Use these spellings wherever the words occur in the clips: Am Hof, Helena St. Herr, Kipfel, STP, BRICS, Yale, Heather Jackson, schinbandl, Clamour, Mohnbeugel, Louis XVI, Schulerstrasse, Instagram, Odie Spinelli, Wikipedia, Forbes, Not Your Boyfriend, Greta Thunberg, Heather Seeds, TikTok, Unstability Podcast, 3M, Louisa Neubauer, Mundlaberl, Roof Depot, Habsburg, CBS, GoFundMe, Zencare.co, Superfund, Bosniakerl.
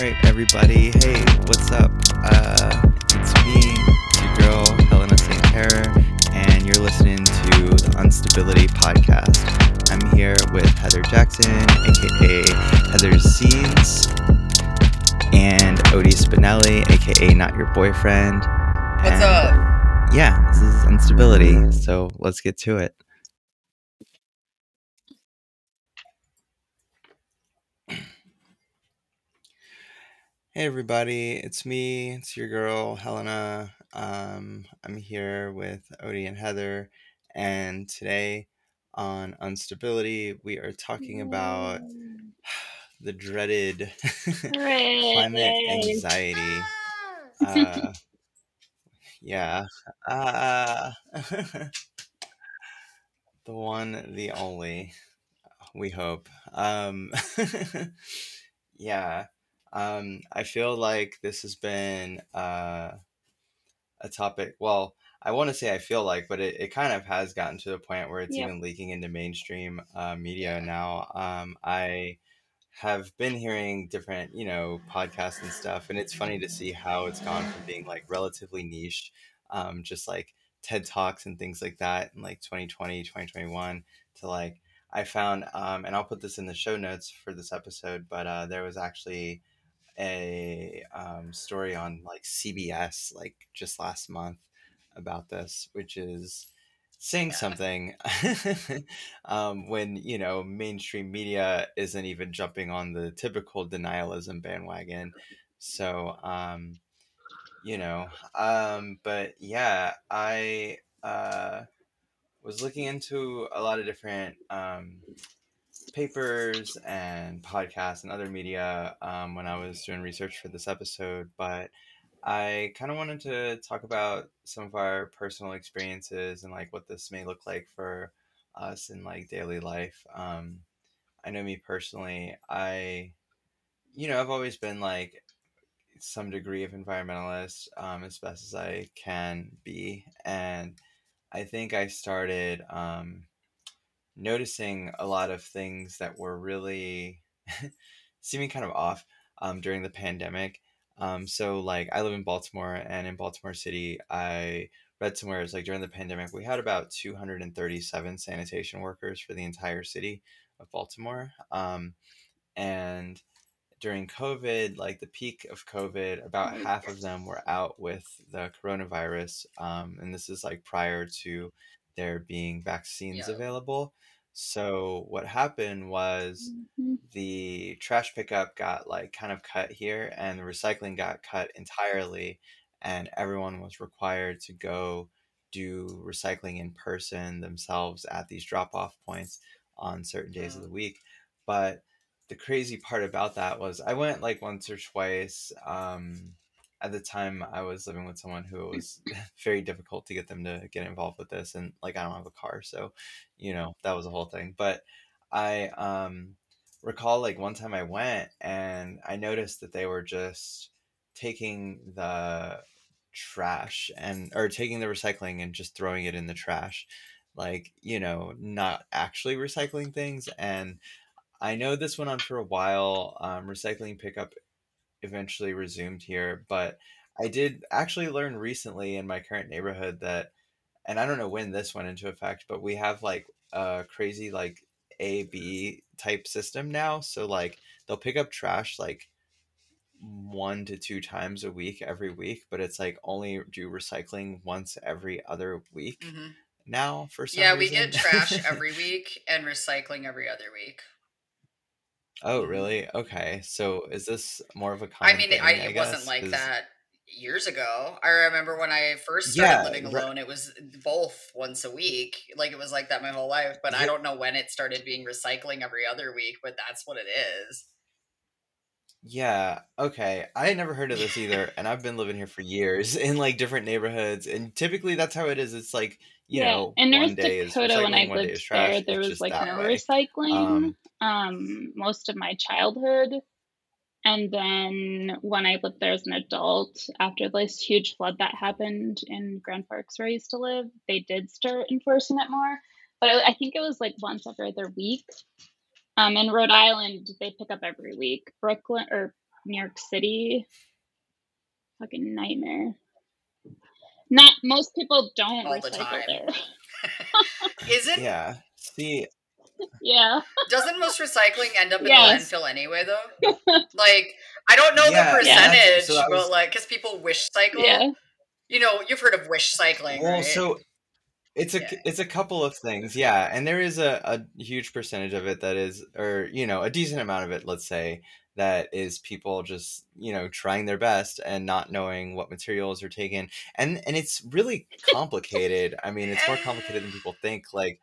All right, everybody. Hey, what's up? It's me, your girl, Helena St. Herr, and you're listening to the Unstability Podcast. I'm here with Heather Jackson, aka Heather Seeds, and Odie Spinelli, aka Not Your Boyfriend. What's up? Yeah, this is Unstability, so let's get to it. Hey everybody, it's me, it's your girl, Helena. I'm here with Odie and Heather, and today on Unstability, we are talking about the dreaded climate anxiety. The one, the only, we hope. I feel like this has been a topic. Well, I want to say I feel like, but it kind of has gotten to the point where it's even leaking into mainstream media now. I have been hearing different, podcasts and stuff, and it's funny to see how it's gone from being like relatively niche, just like TED Talks and things like that in like 2020, 2021 to like, I found, and I'll put this in the show notes for this episode, but there was actually a story on like CBS like just last month about this, which is saying something when mainstream media isn't even jumping on the typical denialism bandwagon. So but yeah, I was looking into a lot of different papers and podcasts and other media when I was doing research for this episode, but I kind of wanted to talk about some of our personal experiences and like what this may look like for us in like daily life. I know me personally, I've always been like some degree of environmentalist as best as I can be. And I think I started noticing a lot of things that were really seeming kind of off during the pandemic. So like I live in Baltimore, and in Baltimore City, I read somewhere it's like during the pandemic, we had about 237 sanitation workers for the entire city of Baltimore. And during COVID, like the peak of COVID, about half of them were out with the coronavirus. And this is like prior to there being vaccines available. So what happened was the trash pickup got like kind of cut here, and the recycling got cut entirely. And everyone was required to go do recycling in person themselves at these drop-off points on certain days of the week. But the crazy part about that was I went like once or twice. At the time I was living with someone who it was very difficult to get them to get involved with this. And like, I don't have a car, so, that was a whole thing. But I recall like one time I went and I noticed that they were just taking the trash or taking the recycling and just throwing it in the trash. Like, not actually recycling things. And I know this went on for a while. Recycling pickup eventually resumed here, but I did actually learn recently in my current neighborhood that, and I don't know when this went into effect, but we have like a crazy like A/B type system now. So like they'll pick up trash like 1 to 2 times a week every week, but it's like only do recycling once every other week now for some reason. Yeah, we get trash every week and recycling every other week. Oh, really? Okay. So is this more of a common thing, I guess? It wasn't like that years ago. I remember when I first started living alone, it was both once a week. Like it was like that my whole life, but I don't know when it started being recycling every other week, but that's what it is. Yeah. Okay. I had never heard of this either. And I've been living here for years in like different neiberhoods. And typically that's how it is. It's like, in North Dakota, when I lived there, there was like no recycling most of my childhood. And then when I lived there as an adult, after this huge flood that happened in Grand Parks where I used to live, they did start enforcing it more. But I think it was like once every other week. In Rhode Island, they pick up every week. Brooklyn or New York City, fucking nightmare. Not most people don't all the time. There. Is it? Yeah. See. Yeah. Doesn't most recycling end up in the landfill anyway, though? Like, I don't know the percentage, so but like, because people wish cycle. Yeah. You know, you've heard of wish cycling, right? So it's a couple of things, yeah. And there is a huge percentage of it that is, or, you know, a decent amount of it, let's say, that is people just, you know, trying their best and not knowing what materials are taken. And it's really complicated. I mean, it's more complicated than people think. Like,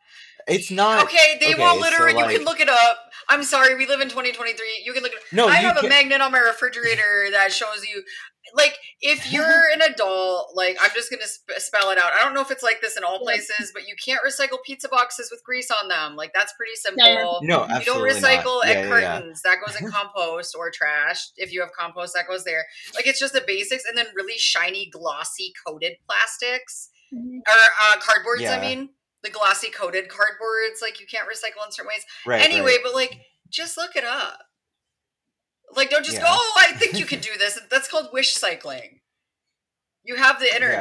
it's not... Okay, they won't literally... So, like, you can look it up. I'm sorry, we live in 2023. You can look it up. No, I have a magnet on my refrigerator that shows you... Like, if you're an adult, like, I'm just going to spell it out. I don't know if it's like this in all places, but you can't recycle pizza boxes with grease on them. Like, that's pretty simple. No, absolutely not. You don't recycle egg cartons. Yeah. That goes in compost or trash. If you have compost, that goes there. Like, it's just the basics. And then really shiny, glossy coated plastics or cardboards, I mean. The glossy coated cardboards. Like, you can't recycle in certain ways. Right, anyway, but, like, just look it up. Like, don't just go, oh, I think you can do this. That's called wish cycling. You have the internet.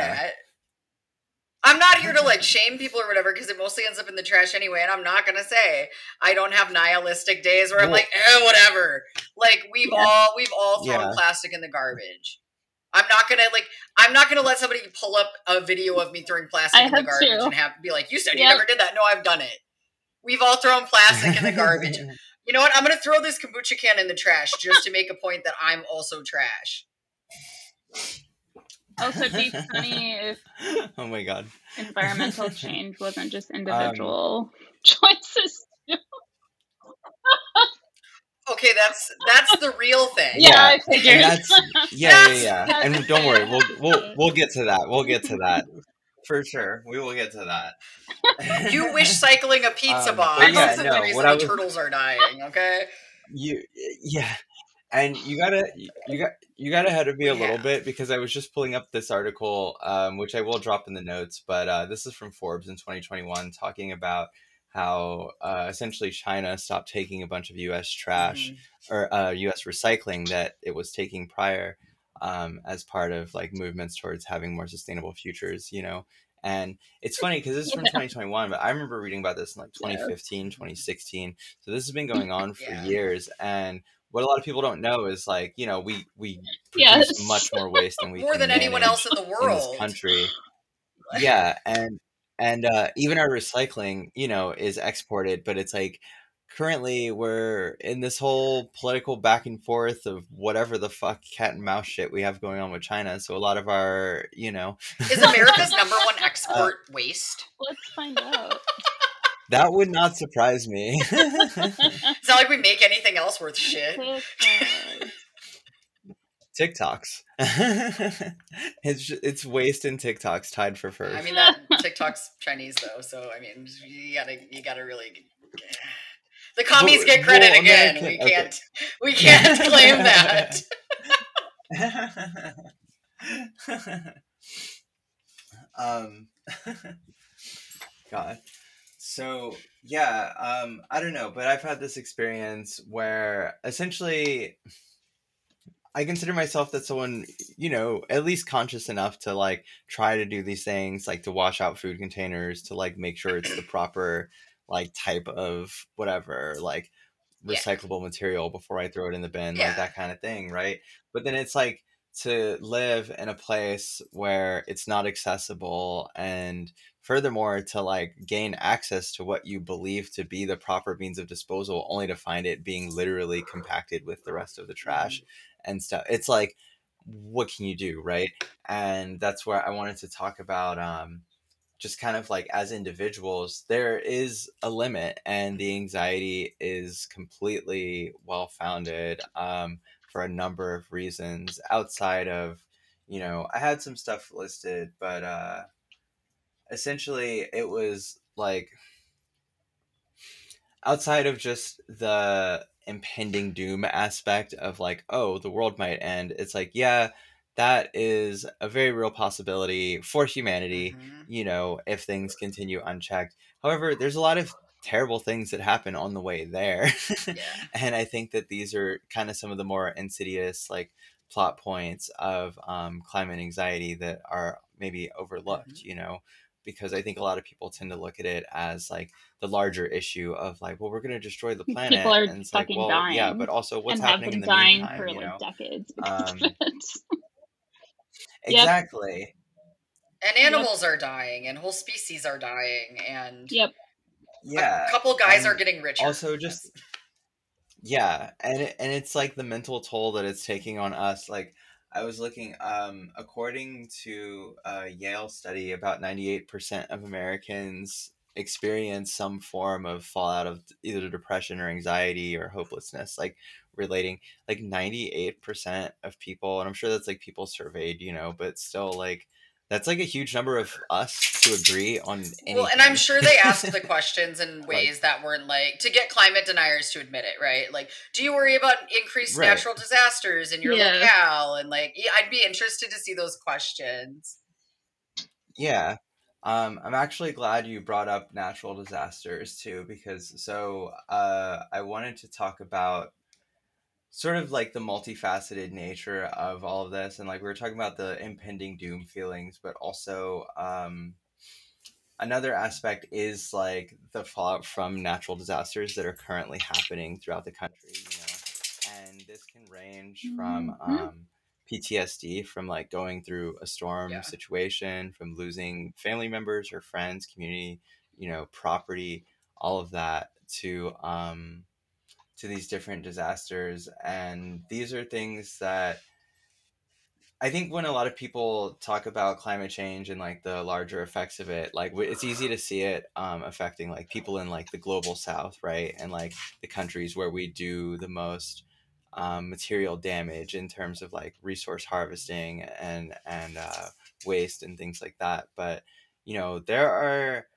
Yeah. I'm not here to, like, shame people or whatever, because it mostly ends up in the trash anyway. And I'm not going to say I don't have nihilistic days where I'm like, eh, whatever. Like, we've all thrown plastic in the garbage. I'm not going to, like, let somebody pull up a video of me throwing plastic in the garbage and have to be like, you said you never did that. No, I've done it. We've all thrown plastic in the garbage. You know what? I'm going to throw this kombucha can in the trash just to make a point that I'm also trash. Also, it'd be funny if environmental change wasn't just individual choices. Okay, that's the real thing. Yeah, I figured. Yeah. And don't worry, we'll get to that. We'll get to that. For sure. We will get to that. You wish cycling a pizza box. Yeah, that's the reason the turtles are dying, okay? And you got ahead of me a little bit, because I was just pulling up this article, which I will drop in the notes, but this is from Forbes in 2021, talking about how essentially China stopped taking a bunch of U.S. trash or U.S. recycling that it was taking prior, as part of, like, movements towards having more sustainable futures, you know. And it's funny because this is from 2021, but I remember reading about this in, like, 2015, 2016. So this has been going on for years. And what a lot of people don't know is, like, you know, we produce much more waste than we more than anyone else in the world in this country. Yeah, and even our recycling, you know, is exported, but it's like, currently, we're in this whole political back and forth of whatever the fuck cat and mouse shit we have going on with China. So a lot of our, you know... Is America's number one export waste? Let's find out. That would not surprise me. It's not like we make anything else worth shit. TikToks. it's waste and TikToks tied for first. I mean, that TikTok's Chinese, though. So, I mean, you gotta really... The commies get credit again. American, we can't claim that. God. So yeah, I don't know, but I've had this experience where essentially I consider myself that someone, you know, at least conscious enough to, like, try to do these things, like to wash out food containers, to, like, make sure it's the proper, like, type of whatever, like, recyclable material before I throw it in the bin, like that kind of thing, right? But then it's like, to live in a place where it's not accessible, and furthermore to, like, gain access to what you believe to be the proper means of disposal, only to find it being literally compacted with the rest of the trash and stuff. It's like, what can you do, right? And that's where I wanted to talk about just kind of, like, as individuals, there is a limit, and the anxiety is completely well-founded for a number of reasons outside of, you know, I had some stuff listed, but essentially it was, like, outside of just the impending doom aspect of, like, oh, the world might end. It's like, that is a very real possibility for humanity, you know, if things continue unchecked. However, there's a lot of terrible things that happen on the way there. Yeah. And I think that these are kind of some of the more insidious, like, plot points of climate anxiety that are maybe overlooked, mm-hmm. you know, because I think a lot of people tend to look at it as like the larger issue of like, well, we're going to destroy the planet. People are and it's fucking like, well, dying. Yeah, but also what's happening in the meantime, for, you know, like decades. Exactly. Yep. And animals yep. are dying, and whole species are dying, and yep. yeah, a couple guys are getting richer. Also, just yeah, and it's like the mental toll that it's taking on us, like. I was looking, according to a Yale study, about 98% of Americans experience some form of fallout of either depression or anxiety or hopelessness, like relating, like 98% of people. And I'm sure that's like people surveyed, you know, but still like, that's like a huge number of us to agree on anything. Well, and I'm sure they asked the questions in ways like, that weren't like, to get climate deniers to admit it, right? Like, do you worry about increased right. natural disasters in your yeah. locale? And like, yeah, I'd be interested to see those questions. Yeah. I'm actually glad you brought up natural disasters too, because I wanted to talk about sort of like the multifaceted nature of all of this. And like, we were talking about the impending doom feelings, but also another aspect is like the fallout from natural disasters that are currently happening throughout the country, you know, and this can range from PTSD from like going through a storm yeah. situation, from losing family members or friends, community, you know, property, all of that to these different disasters. And these are things that I think when a lot of people talk about climate change and like the larger effects of it, like it's easy to see it affecting like people in like the global South, right? And like the countries where we do the most material damage in terms of like resource harvesting and waste and things like that. But, you know, there are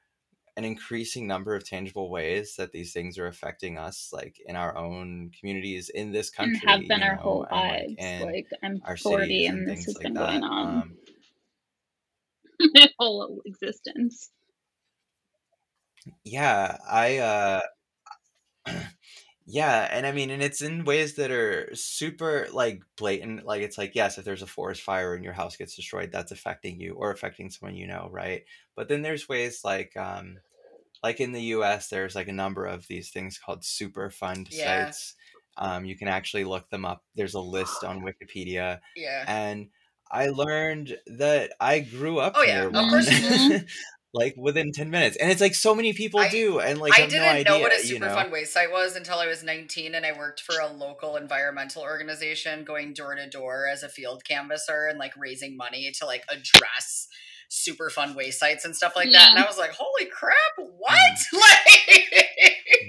an increasing number of tangible ways that these things are affecting us, like in our own communities, in this country, and have been our whole lives. Like I'm 40 and this has been going on my whole existence. Yeah, yeah. And I mean, and it's in ways that are super like blatant. Like it's like, yes, if there's a forest fire and your house gets destroyed, that's affecting you or affecting someone, you know, right? But then there's ways like in the US, there's like a number of these things called Superfund yeah. sites. You can actually look them up. There's a list on Wikipedia. Yeah. And I learned that I grew up near one. Like within 10 minutes. And it's like so many people do. And like, I have didn't no idea, know what a Superfund waste site was until I was 19 and I worked for a local environmental organization going door to door as a field canvasser and like raising money to like address Superfund waste sites and stuff like yeah. that. And I was like, holy crap, what? Like,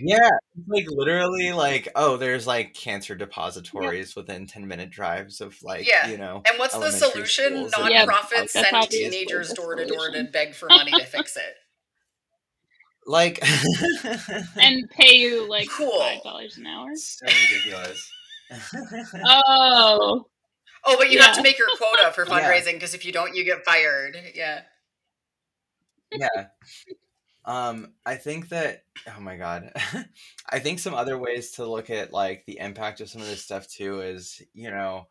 yeah, like literally like, oh, there's like cancer depositories yeah. within 10-minute drives of like, yeah. you know. And what's the solution? Nonprofits send teenagers door to door to beg for money to fix it. Like. And pay you like $5 an hour. So ridiculous. Oh, but you yeah. have to make your quota for fundraising because if you don't, you get fired. Yeah. Yeah. I think that, oh my God, I think some other ways to look at like the impact of some of this stuff too is, you know,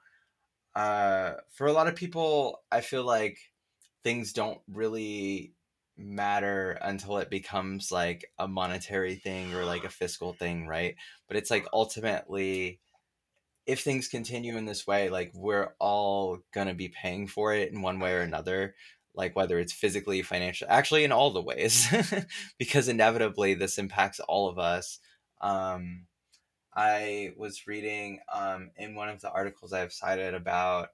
for a lot of people, I feel like things don't really matter until it becomes like a monetary thing or like a fiscal thing, right? But it's like ultimately, if things continue in this way, like we're all going to be paying for it in one way or another, like whether it's physically, financially, actually in all the ways, because inevitably this impacts all of us. I was reading in one of the articles I've cited about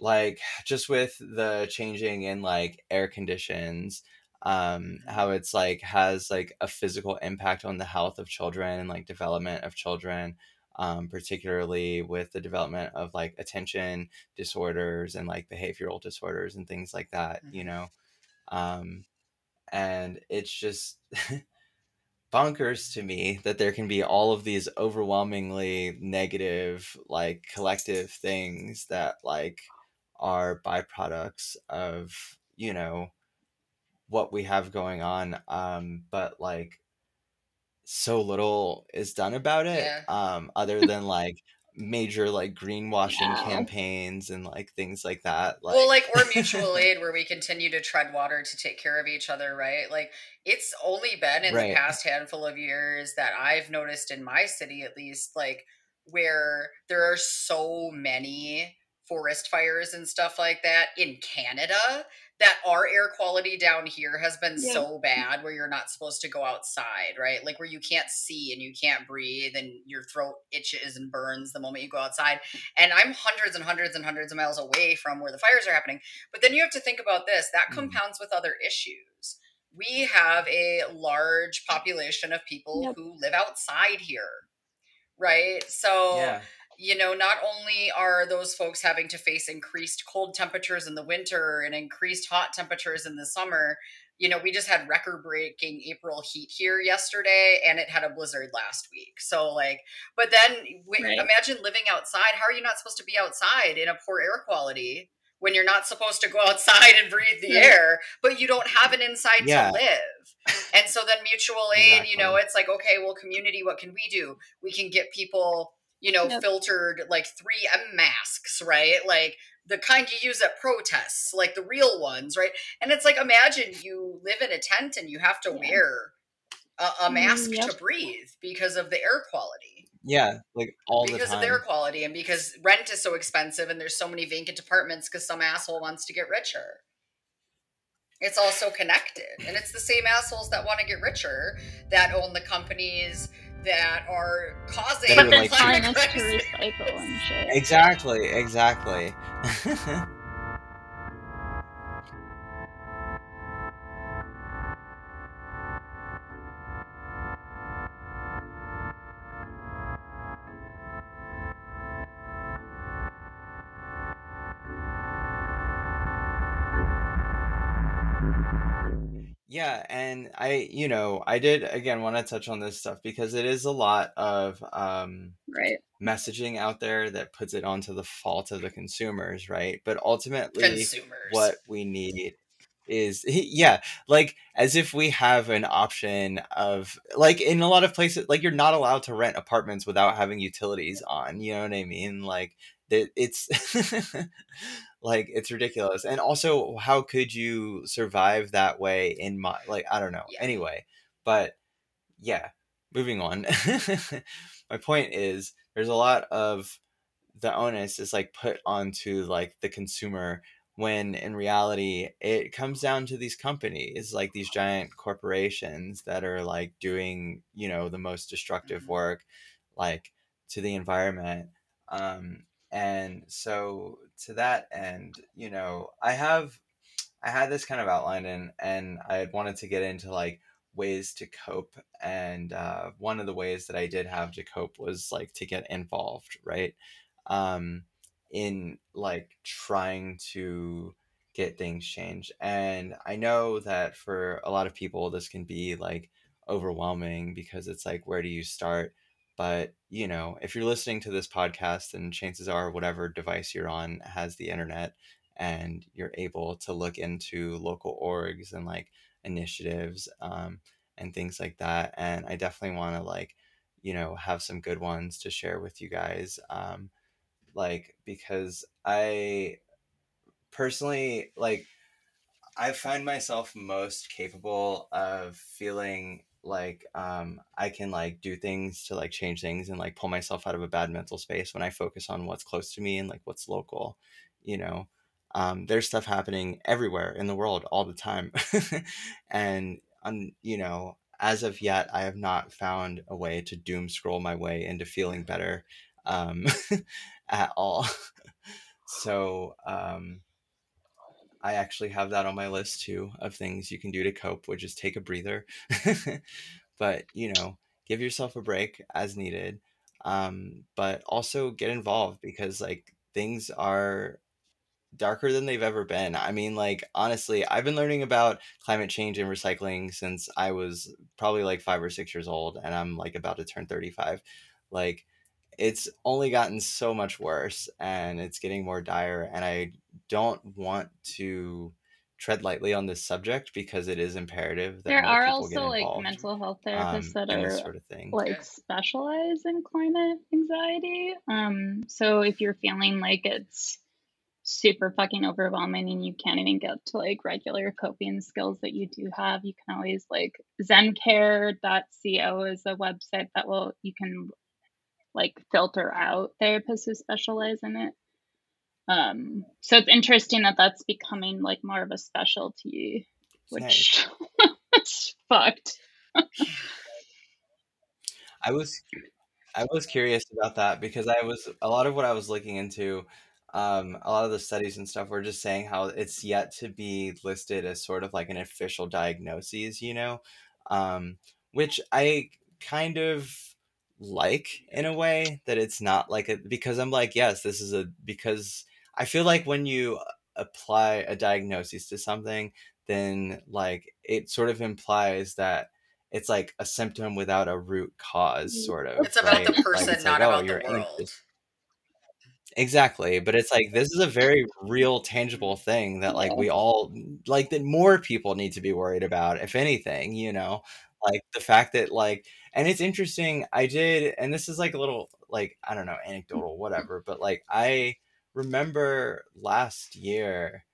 like just with the changing in like air conditions, how it's like has like a physical impact on the health of children and like development of children. Particularly with the development of like attention disorders and like behavioral disorders and things like that, you know? And it's just bonkers to me that there can be all of these overwhelmingly negative, like collective things that like are byproducts of, you know, what we have going on. But like, so little is done about it, yeah. Other than like major like greenwashing campaigns and like things like that. Like, well, like, or mutual aid where we continue to tread water to take care of each other, right? Like, it's only been in the past handful of years that I've noticed in my city, at least, like, where there are so many forest fires and stuff like that in Canada that our air quality down here has been so bad where you're not supposed to go outside, right? Like where you can't see and you can't breathe and your throat itches and burns the moment you go outside. And I'm hundreds and hundreds and hundreds of miles away from where the fires are happening. But then you have to think about this, that compounds with other issues. We have a large population of people who live outside here, right? So, you know, not only are those folks having to face increased cold temperatures in the winter and increased hot temperatures in the summer, you know, we just had record-breaking April heat here yesterday and it had a blizzard last week. So like, but then imagine living outside. How are you not supposed to be outside in a poor air quality when you're not supposed to go outside and breathe the air, but you don't have an inside to live? And so then mutual aid, you know, it's like, okay, well, community, what can we do? We can get people, you know, filtered like 3M masks, right? Like the kind you use at protests, like the real ones, right? And it's like, imagine you live in a tent and you have to wear a mask to breathe because of the air quality. Yeah, like all the time. Because of the air quality and because rent is so expensive and there's so many vacant apartments because some asshole wants to get richer. It's all so connected. And it's the same assholes that want to get richer that own the companies that are causing the climate crisis. To recycle and shit. Exactly, exactly. Yeah, and I, you know, I did, again, want to touch on this stuff because it is a lot of messaging out there that puts it onto the fault of the consumers, right? But ultimately, what we need is, like, as if we have an option of, like, in a lot of places, like, you're not allowed to rent apartments without having utilities on, you know what I mean? Like, it's like, it's ridiculous. And also, how could you survive that way in my, like, I don't know. Yeah. Anyway, but yeah, moving on. My point is there's a lot of the onus is like put onto like the consumer when in reality it comes down to these companies, like these giant corporations that are like doing, you know, the most destructive work, like to the environment. And so to that end, you know, I had this kind of outline and I had wanted to get into like ways to cope. And one of the ways that I did have to cope was like to get involved, right? In like trying to get things changed. And I know that for a lot of people, this can be like overwhelming because it's like, where do you start? But, you know, if you're listening to this podcast, then chances are whatever device you're on has the internet and you're able to look into local orgs and like initiatives and things like that. And I definitely want to like, you know, have some good ones to share with you guys. Like, because I personally, like, I find myself most capable of feeling like I can like do things to like change things and like pull myself out of a bad mental space when I focus on what's close to me and like what's local, you know. There's stuff happening everywhere in the world all the time. And you know, as of yet, I have not found a way to doom scroll my way into feeling better at all. So I actually have that on my list too of things you can do to cope, which is take a breather, but you know, give yourself a break as needed. But also get involved because like things are darker than they've ever been. I mean, like, honestly, I've been learning about climate change and recycling since I was probably like 5 or 6 years old. And I'm like about to turn 35. Like, it's only gotten so much worse and it's getting more dire. And I don't want to tread lightly on this subject because it is imperative that there are also like mental health therapists that are sort of thing. Like specialize in climate anxiety. So if you're feeling like it's super fucking overwhelming and you can't even get to like regular coping skills that you do have, you can always like Zencare.co is a website that will, you can like filter out therapists who specialize in it. So it's interesting that that's becoming like more of a specialty, which it's fucked. I was curious about that because a lot of what I was looking into, a lot of the studies and stuff were just saying how it's yet to be listed as sort of like an official diagnosis, you know, which I kind of like in a way that it's not like it, because I'm like, yes, this is because I feel like when you apply a diagnosis to something, then like it sort of implies that it's like a symptom without a root cause, sort of. It's about the person, like, not about the world. Anxious. Exactly. But it's like, this is a very real, tangible thing that like we all like that more people need to be worried about, if anything, you know, like the fact that like, and it's interesting. I did. And this is like a little like, I don't know, anecdotal, whatever. But like, I remember last year,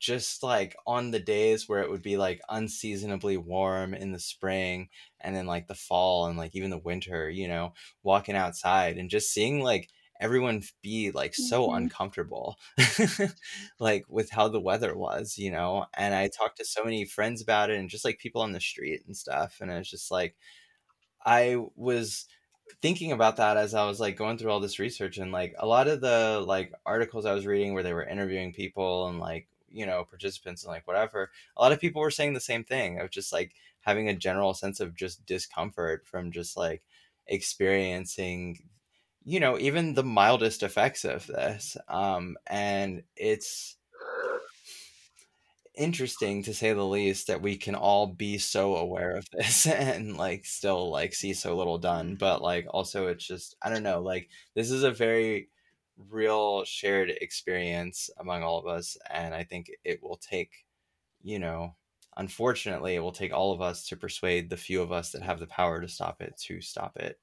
just like on the days where it would be like unseasonably warm in the spring and then like the fall and like even the winter, you know, walking outside and just seeing like everyone be like so uncomfortable like with how the weather was, you know, and I talked to so many friends about it and just like people on the street and stuff, and it's just like I was thinking about that as I was like going through all this research, and like a lot of the like articles I was reading where they were interviewing people and like, you know, participants and like whatever, a lot of people were saying the same thing of just like having a general sense of just discomfort from just like experiencing, you know, even the mildest effects of this. And it's interesting to say the least that we can all be so aware of this and like still like see so little done. But like also it's just, I don't know, like this is a very real shared experience among all of us. And I think it will take, you know, unfortunately it will take all of us to persuade the few of us that have the power to stop it to stop it.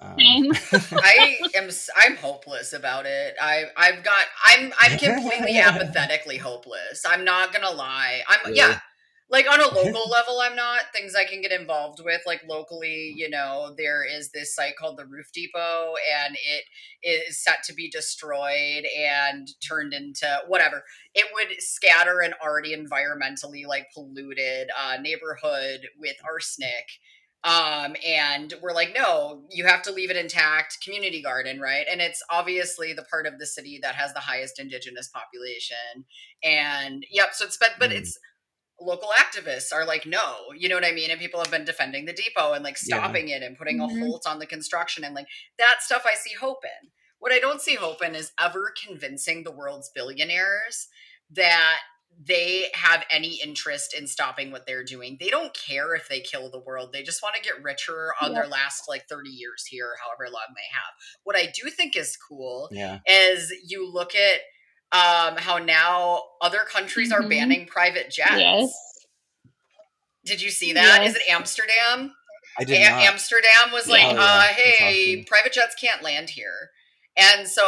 I'm hopeless about it. I'm completely apathetically hopeless. I'm not gonna lie. Like on a local level, I'm not. Things I can get involved with, like locally, you know, there is this site called the Roof Depot, and it is set to be destroyed and turned into whatever. It would scatter an already environmentally like polluted neighborhood with arsenic. And we're like, no, you have to leave it intact, community garden, right? And it's obviously the part of the city that has the highest indigenous population. And yep, so it's but it's local activists are like, no, you know what I mean? And people have been defending the depot and like stopping it and putting a halt on the construction and like that stuff I see hope in. What I don't see hope in is ever convincing the world's billionaires that they have any interest in stopping what they're doing. They don't care if they kill the world. They just want to get richer on their last like 30 years here, however long they have. What I do think is cool is you look at how now other countries are banning private jets. Yes. Did you see that? Yes. Is it Amsterdam? I did not. Amsterdam was like, hey, private jets can't land here. And so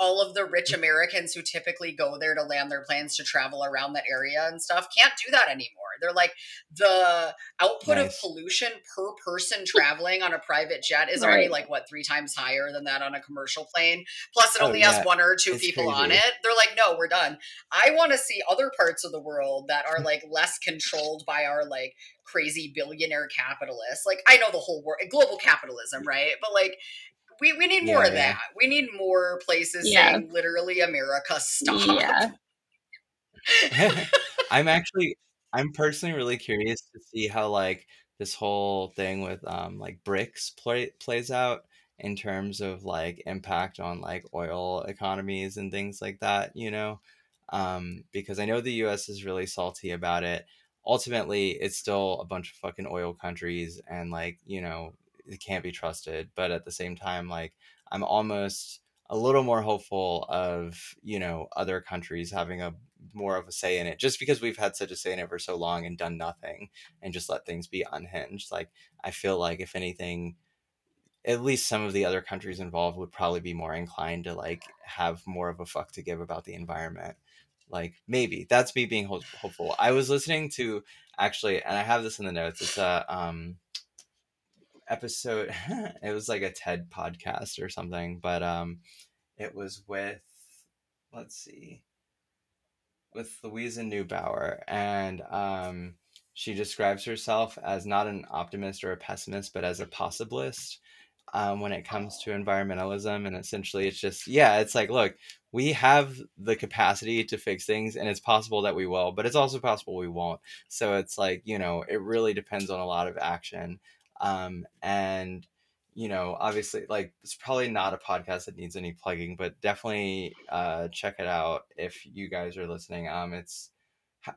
all of the rich Americans who typically go there to land their planes to travel around that area and stuff can't do that anymore. They're like, the output of pollution per person traveling on a private jet is already like, what, 3 times higher than that on a commercial plane. Plus it only has 1 or 2 it's people crazy. On it. They're like, no, we're done. I want to see other parts of the world that are like less controlled by our like crazy billionaire capitalists. Like I know the whole world, global capitalism, right? But like, we need more of that. We need more places saying literally America stop. Yeah. I'm personally really curious to see how like this whole thing with like BRICS plays out in terms of like impact on like oil economies and things like that, you know, because I know the US is really salty about it. Ultimately, it's still a bunch of fucking oil countries and like, you know, it can't be trusted, but at the same time, like I'm almost a little more hopeful of, you know, other countries having a more of a say in it, just because we've had such a say in it for so long and done nothing and just let things be unhinged. Like, I feel like if anything, at least some of the other countries involved would probably be more inclined to like have more of a fuck to give about the environment. Like, maybe that's me being hopeful. I was listening to, actually, and I have this in the notes, it's a episode, it was like a TED podcast or something, but it was with, with Louisa Neubauer, and she describes herself as not an optimist or a pessimist, but as a possibilist when it comes to environmentalism. And essentially it's just, yeah, it's like, look, we have the capacity to fix things, and it's possible that we will, but it's also possible we won't. So it's like, you know, it really depends on a lot of action. And, you know, obviously, like, it's probably not a podcast that needs any plugging, but definitely check it out if you guys are listening. It's,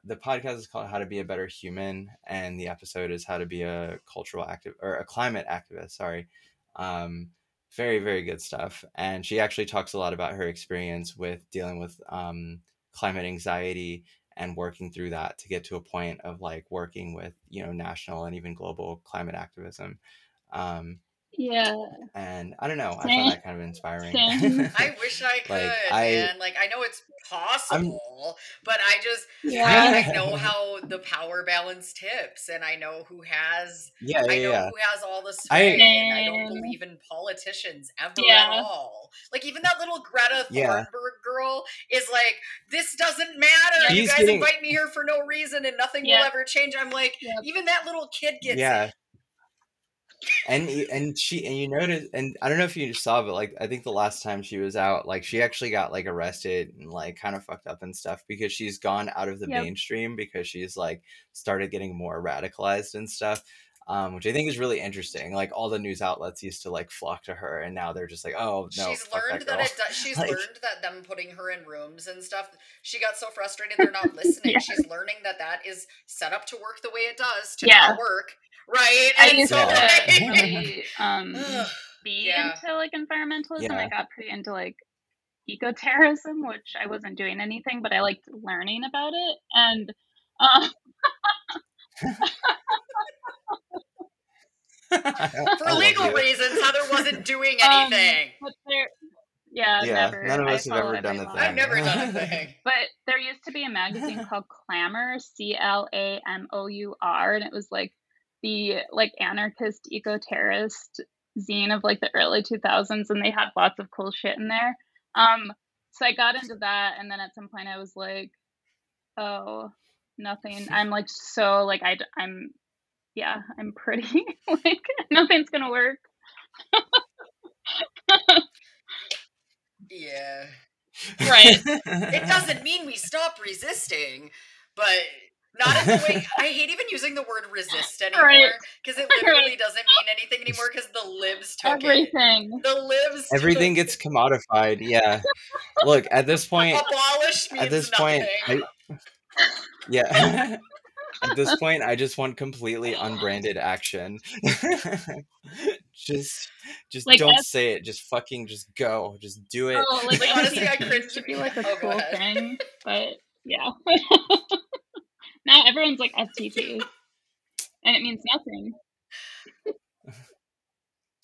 the podcast is called How to Be a Better Human, and the episode is How to Be a Climate Activist. Very, very good stuff. And she actually talks a lot about her experience with dealing with climate anxiety and working through that to get to a point of like working with, you know, national and even global climate activism. Yeah. And I don't know, I found that kind of inspiring. I wish I could, man. Like, I know it's possible, but I just, I know how the power balance tips, and I know who has, who has all the sway, and I don't believe in politicians ever at all. Like, even that little Greta Thunberg girl is like, this doesn't matter. She's invite me here for no reason, and nothing will ever change. I'm like, even that little kid gets it. And you notice, and I don't know if you just saw, but like, I think the last time she was out, like, she actually got like arrested and like kind of fucked up and stuff because she's gone out of the mainstream, because she's like started getting more radicalized and stuff, which I think is really interesting. Like, all the news outlets used to like flock to her, and now they're just like, oh no, she's learned that it does, she's like, learned that them putting her in rooms and stuff, she got so frustrated they're not listening. She's learning that is set up to work the way it does to not work. Right. I used to be into like environmentalism. I got pretty into like eco-terrorism, which I wasn't doing anything, but I liked learning about it. And for legal reasons, Heather wasn't doing anything. Never. None of us have ever done that. I've never done a thing. But there used to be a magazine called Clamour, Clamour, and it was like the like anarchist eco-terrorist zine of like the early 2000s, and they had lots of cool shit in there. So I got into that, and then at some point I was like, oh, nothing. I'm like, so like I'm pretty like nothing's gonna work. Yeah. Right. It doesn't mean we stop resisting, but not in the way, I hate even using the word resist anymore, because it literally doesn't mean anything anymore, because the libs took everything. Everything gets commodified. Yeah. Look, at this point, abolish means nothing. At this point, I just want completely unbranded action. just like, don't say it. Just fucking just go. Just do it. Oh, like honestly, I cringe to be like a cool thing, but yeah. Now everyone's like STP, and it means nothing.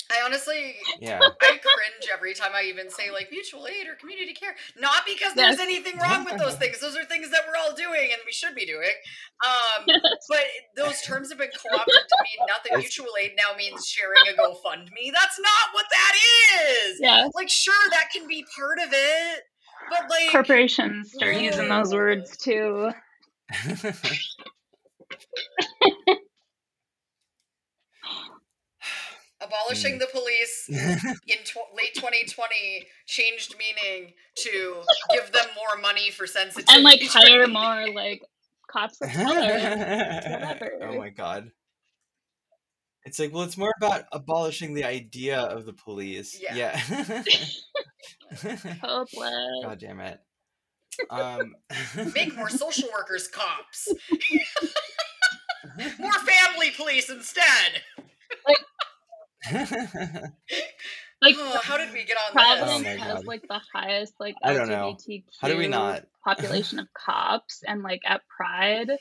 I honestly, I cringe every time I even say like mutual aid or community care. Not because there's anything wrong with those things. Those are things that we're all doing and we should be doing. But those terms have been co-opted to mean nothing. Mutual aid now means sharing a GoFundMe. That's not what that is. Yeah. Like, sure, that can be part of it, but like, corporations start using those words too. Abolishing the police in late 2020 changed meaning to give them more money for sensitivity and like hire more like cops of color. Oh my god, it's like, well, it's more about abolishing the idea of the police. God damn it. Make more social workers cops. More family police instead. Like, Like, oh, how did we get on Providence has like the highest like I don't LGBTQ know. How do we not? population of cops, and like at Pride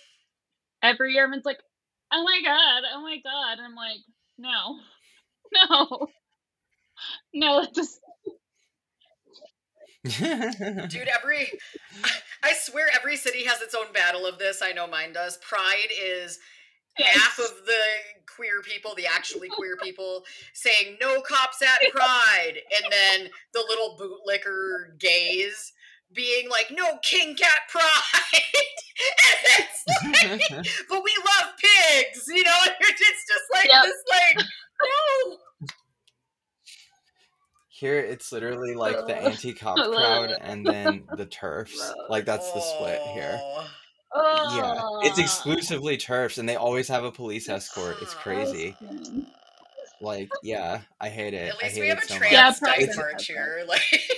every year everyone's like, oh my god, and I'm like, no, it just dude, I swear every city has its own battle of this. I know mine does. Pride is half of the queer people, the actually queer people, saying no cops at Pride, and then the little bootlicker gays being like, no kink at Pride. And it's like, but we love pigs, you know? And it's just like this, like, no. Here it's literally like the anti-cop crowd and then the TERFs. Like, that's the split here. Oh. Yeah, it's exclusively TERFs, and they always have a police escort. It's crazy. Like, yeah, I hate it. At least we have a trans march here. Like,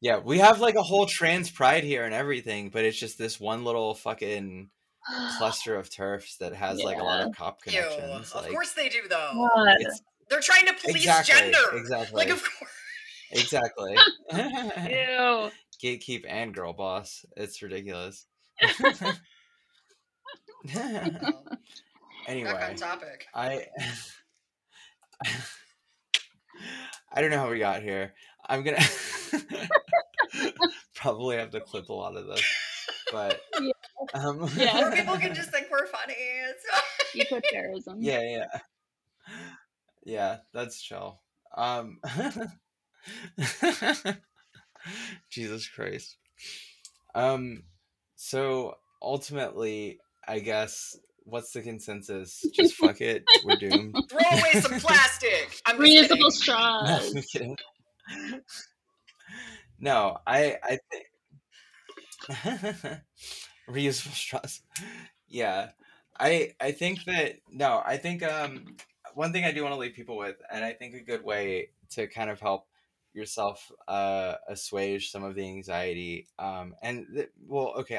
yeah, we have like a whole trans pride here and everything, but it's just this one little fucking cluster of TERFs that has like a lot of cop connections. Like, of course they do, though. They're trying to police gender. Exactly. Like, of course. Exactly. Ew. Gatekeep and girl boss. It's ridiculous. Anyway, back on topic. I don't know how we got here. I'm gonna probably have to clip a lot of this, but more people can just think we're funny. You put terrorism. Yeah, that's chill. Jesus Christ. So ultimately, I guess, what's the consensus? Just fuck it. We're doomed. Throw away some plastic. I'm reusable straws. No, I'm kidding. No, I think reusable straws. Yeah, I think that I think one thing I do want to leave people with, and I think a good way to kind of help yourself assuage some of the anxiety, I'll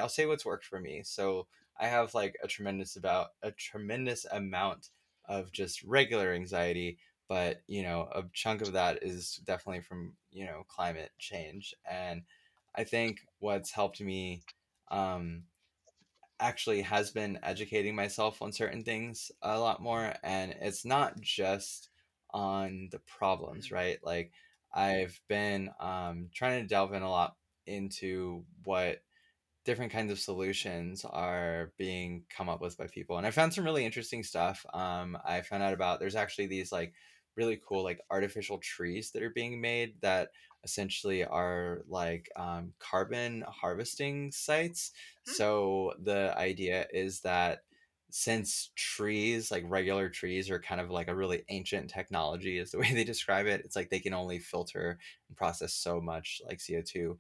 say what's worked for me. So I have like a tremendous amount of just regular anxiety, but a chunk of that is definitely from climate change. And I think what's helped me actually has been educating myself on certain things a lot more, and it's not just on the problems, right? Like, I've been trying to delve in a lot into what different kinds of solutions are being come up with by people. And I found some really interesting stuff. I found out about, there's actually these like really cool, like artificial trees that are being made that essentially are like carbon harvesting sites. Mm-hmm. So the idea is that since trees, like regular trees, are kind of like a really ancient technology is the way they describe it. It's like they can only filter and process so much like CO2.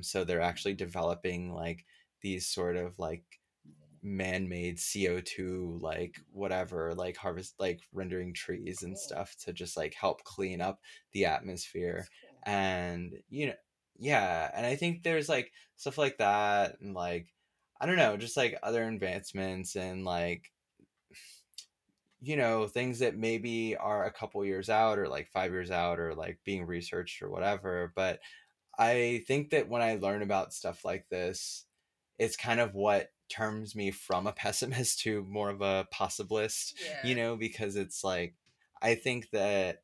So they're actually developing like these sort of like man-made CO2, like whatever, like harvest, like rendering trees and stuff to just like help clean up the atmosphere. And, and I think there's like stuff like that, and like, I don't know, just like other advancements and like, things that maybe are a couple years out or like 5 years out or like being researched or whatever. But I think that when I learn about stuff like this, it's kind of what turns me from a pessimist to more of a possibilist, because it's like, I think that,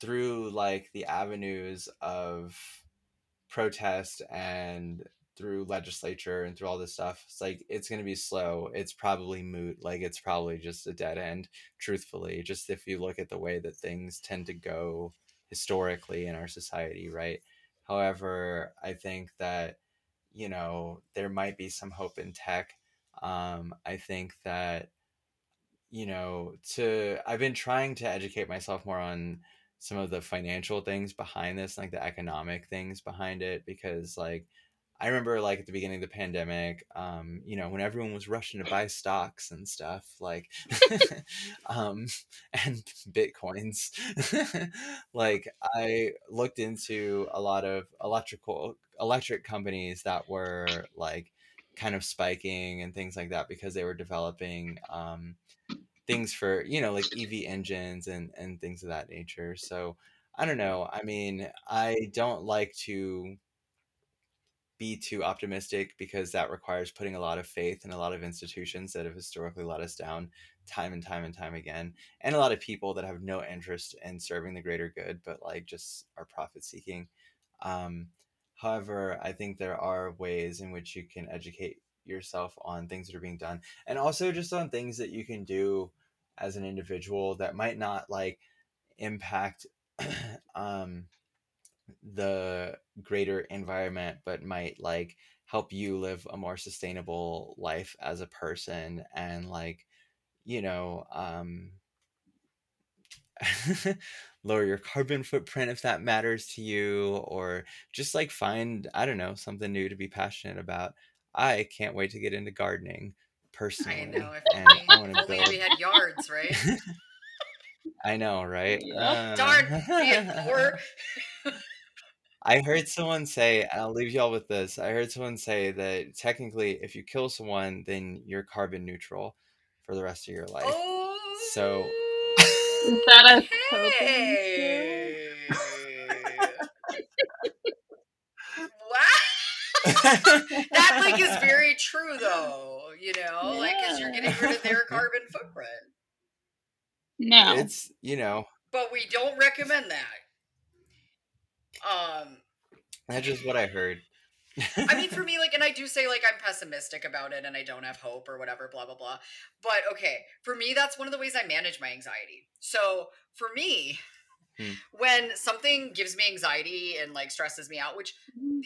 through like the avenues of protest and through legislature and through all this stuff, it's like, it's going to be slow. It's probably moot. Like, it's probably just a dead end, truthfully, just if you look at the way that things tend to go historically in our society. Right. However, I think that, there might be some hope in tech. I think that, I've been trying to educate myself more on some of the financial things behind this, like the economic things behind it, because like, I remember like at the beginning of the pandemic, when everyone was rushing to buy stocks and stuff, like, and Bitcoins, like I looked into a lot of electric companies that were like kind of spiking and things like that, because they were developing things for, you know, like EV engines and things of that nature. So I don't know. I mean, I don't like to be too optimistic because that requires putting a lot of faith in a lot of institutions that have historically let us down time and time and time again, and a lot of people that have no interest in serving the greater good, but like just are profit seeking. However, I think there are ways in which you can educate yourself on things that are being done, and also just on things that you can do as an individual that might not like impact the greater environment, but might like help you live a more sustainable life as a person. And like, you know, lower your carbon footprint if that matters to you, or just like find, I don't know, something new to be passionate about. I can't wait to get into gardening personally. I know. If we had yards, right? I know, right? Darn. We had 4. I heard someone say, and I'll leave y'all with this. I heard someone say that technically, if you kill someone, then you're carbon neutral for the rest of your life. Oh, so is that a that like is very true though, you know, yeah. Like, because you're getting rid of their carbon footprint. No, it's, you know, but we don't recommend that. That's just what I heard. I mean, for me, like, and I do say like I'm pessimistic about it and I don't have hope or whatever, blah blah blah, but okay, for me that's one of the ways I manage my anxiety. So for me, when something gives me anxiety and like stresses me out, which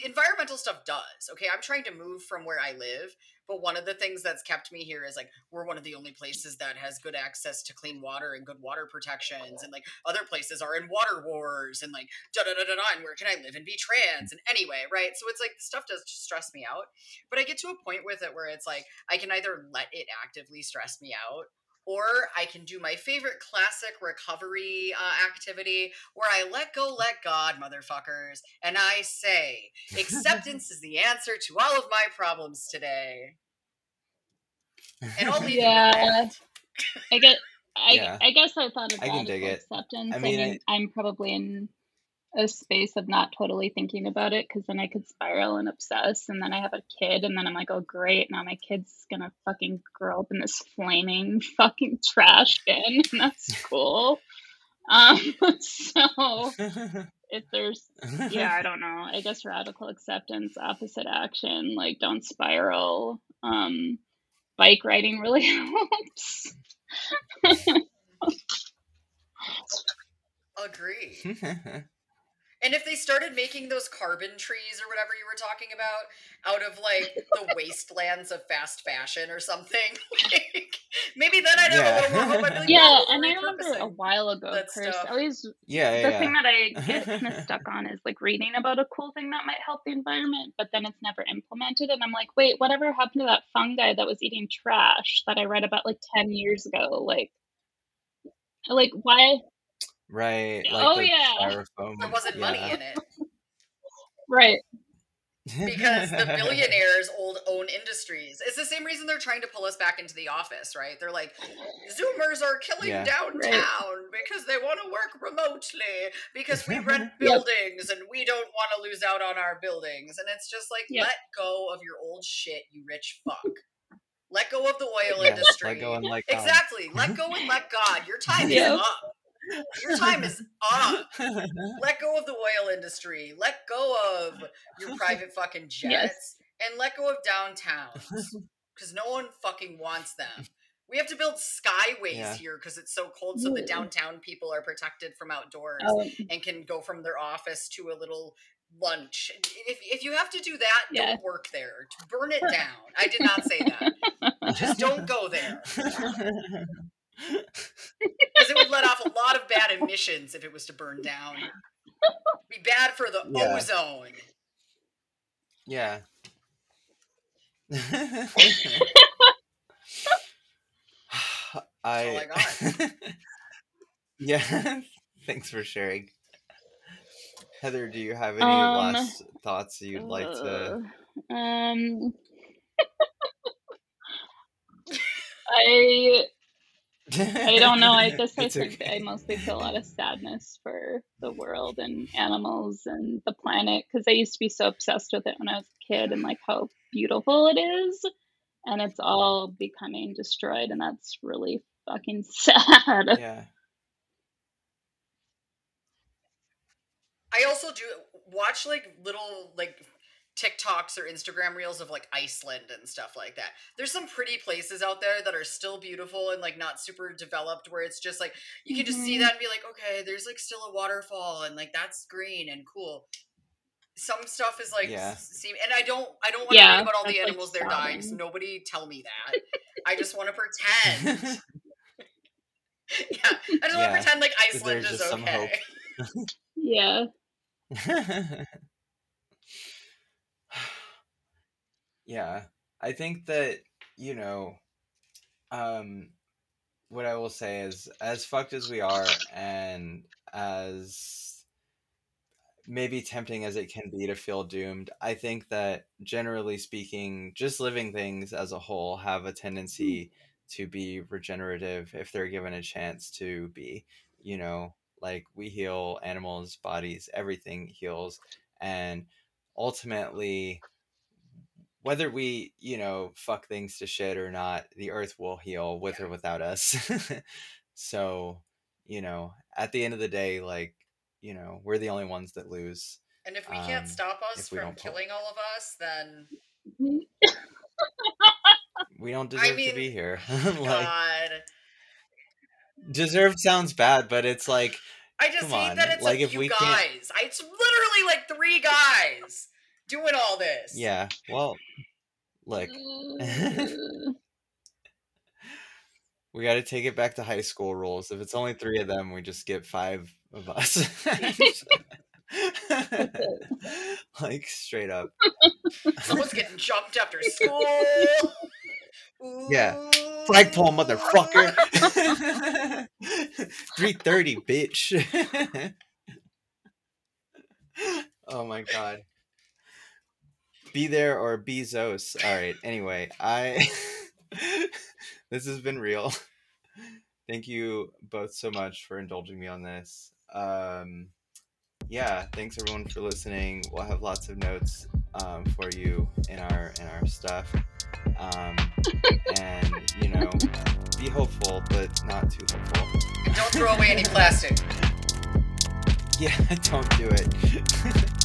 environmental stuff does, okay, I'm trying to move from where I live, but one of the things that's kept me here is like, we're one of the only places that has good access to clean water and good water protections, and like other places are in water wars and like da da da da da, and where can I live and be trans? And anyway, right? So it's like, stuff does just stress me out, but I get to a point with it where it's like, I can either let it actively stress me out, or I can do my favorite classic recovery activity where I let go, let God, motherfuckers. And I say, acceptance is the answer to all of my problems today. And I'll leave it there. I guess I thought of that. I can dig acceptance. It. I mean, I'm probably in a space of not totally thinking about it, because then I could spiral and obsess, and then I have a kid, and then I'm like, oh great, now my kid's gonna fucking grow up in this flaming fucking trash bin, and that's cool. So if there's I don't know, I guess radical acceptance, opposite action, like don't spiral. Bike riding really helps. Agree. And if they started making those carbon trees or whatever you were talking about out of like the wastelands of fast fashion or something, like, maybe then I'd have a little more hope. I'd be like, and I remember a while ago, Chris, always thing that I get kind of stuck on is like reading about a cool thing that might help the environment, but then it's never implemented. And I'm like, wait, whatever happened to that fungi that was eating trash that I read about like 10 years ago? Like why? Right. Like styrofoam. There wasn't money in it. Right. Because the billionaires own industries. It's the same reason they're trying to pull us back into the office, right? They're like, Zoomers are killing downtown because they want to work remotely, because we rent buildings and we don't want to lose out on our buildings. And it's just like, let go of your old shit, you rich fuck. Let go of the oil industry. Let go and let God. Exactly. Let go and let God. Your time is up. Your time is up. Let go of the oil industry. Let go of your private fucking jets. Yes. And let go of downtowns, because no one fucking wants them. We have to build skyways here because it's so cold, so the downtown people are protected from outdoors and can go from their office to a little lunch. If you have to do that, don't work there. Burn it down. I did not say that. Just don't go there. Because it would let off a lot of bad emissions if it was to burn down. It'd be bad for the ozone. Yeah. That's all I got. Thanks for sharing. Heather, do you have any last thoughts you'd like to? I I don't know. I just I mostly feel a lot of sadness for the world and animals and the planet, because I used to be so obsessed with it when I was a kid and like how beautiful it is, and it's all becoming destroyed, and that's really fucking sad. Yeah. I also do watch like little like TikToks or Instagram reels of like Iceland and stuff like that. There's some pretty places out there that are still beautiful and like not super developed, where it's just like you can just see that and be like, okay, there's like still a waterfall and like that's green and cool. Some stuff is like and I don't want to think about all the animals like they're dying, so nobody tell me that. I just want to pretend. I just want to pretend like Iceland is okay. Yeah. Yeah, I think that, you know, what I will say is, as fucked as we are and as maybe tempting as it can be to feel doomed, I think that generally speaking, just living things as a whole have a tendency to be regenerative if they're given a chance to be, you know, like we heal, animals, bodies, everything heals. And ultimately, whether we, you know, fuck things to shit or not, the earth will heal with or without us. So, you know, at the end of the day, like, you know, we're the only ones that lose. And if we can't stop us from killing all of us, then we don't deserve to be here. Like, God. Deserved sounds bad, but it's like, I just hate that it's like a few guys. It's literally like 3 guys doing all this. Yeah, well, look. We got to take it back to high school rules. If it's only 3 of them, we just get 5 of us. Like, straight up. Someone's getting jumped after school. Ooh. Yeah. Flagpole, motherfucker. 3:30, bitch. Oh my God. Be there or be Zos. All right. Anyway, this has been real. Thank you both so much for indulging me on this. Yeah. Thanks everyone for listening. We'll have lots of notes for you in our stuff. And you know, be hopeful, but not too hopeful. Don't throw away any plastic. Yeah, don't do it.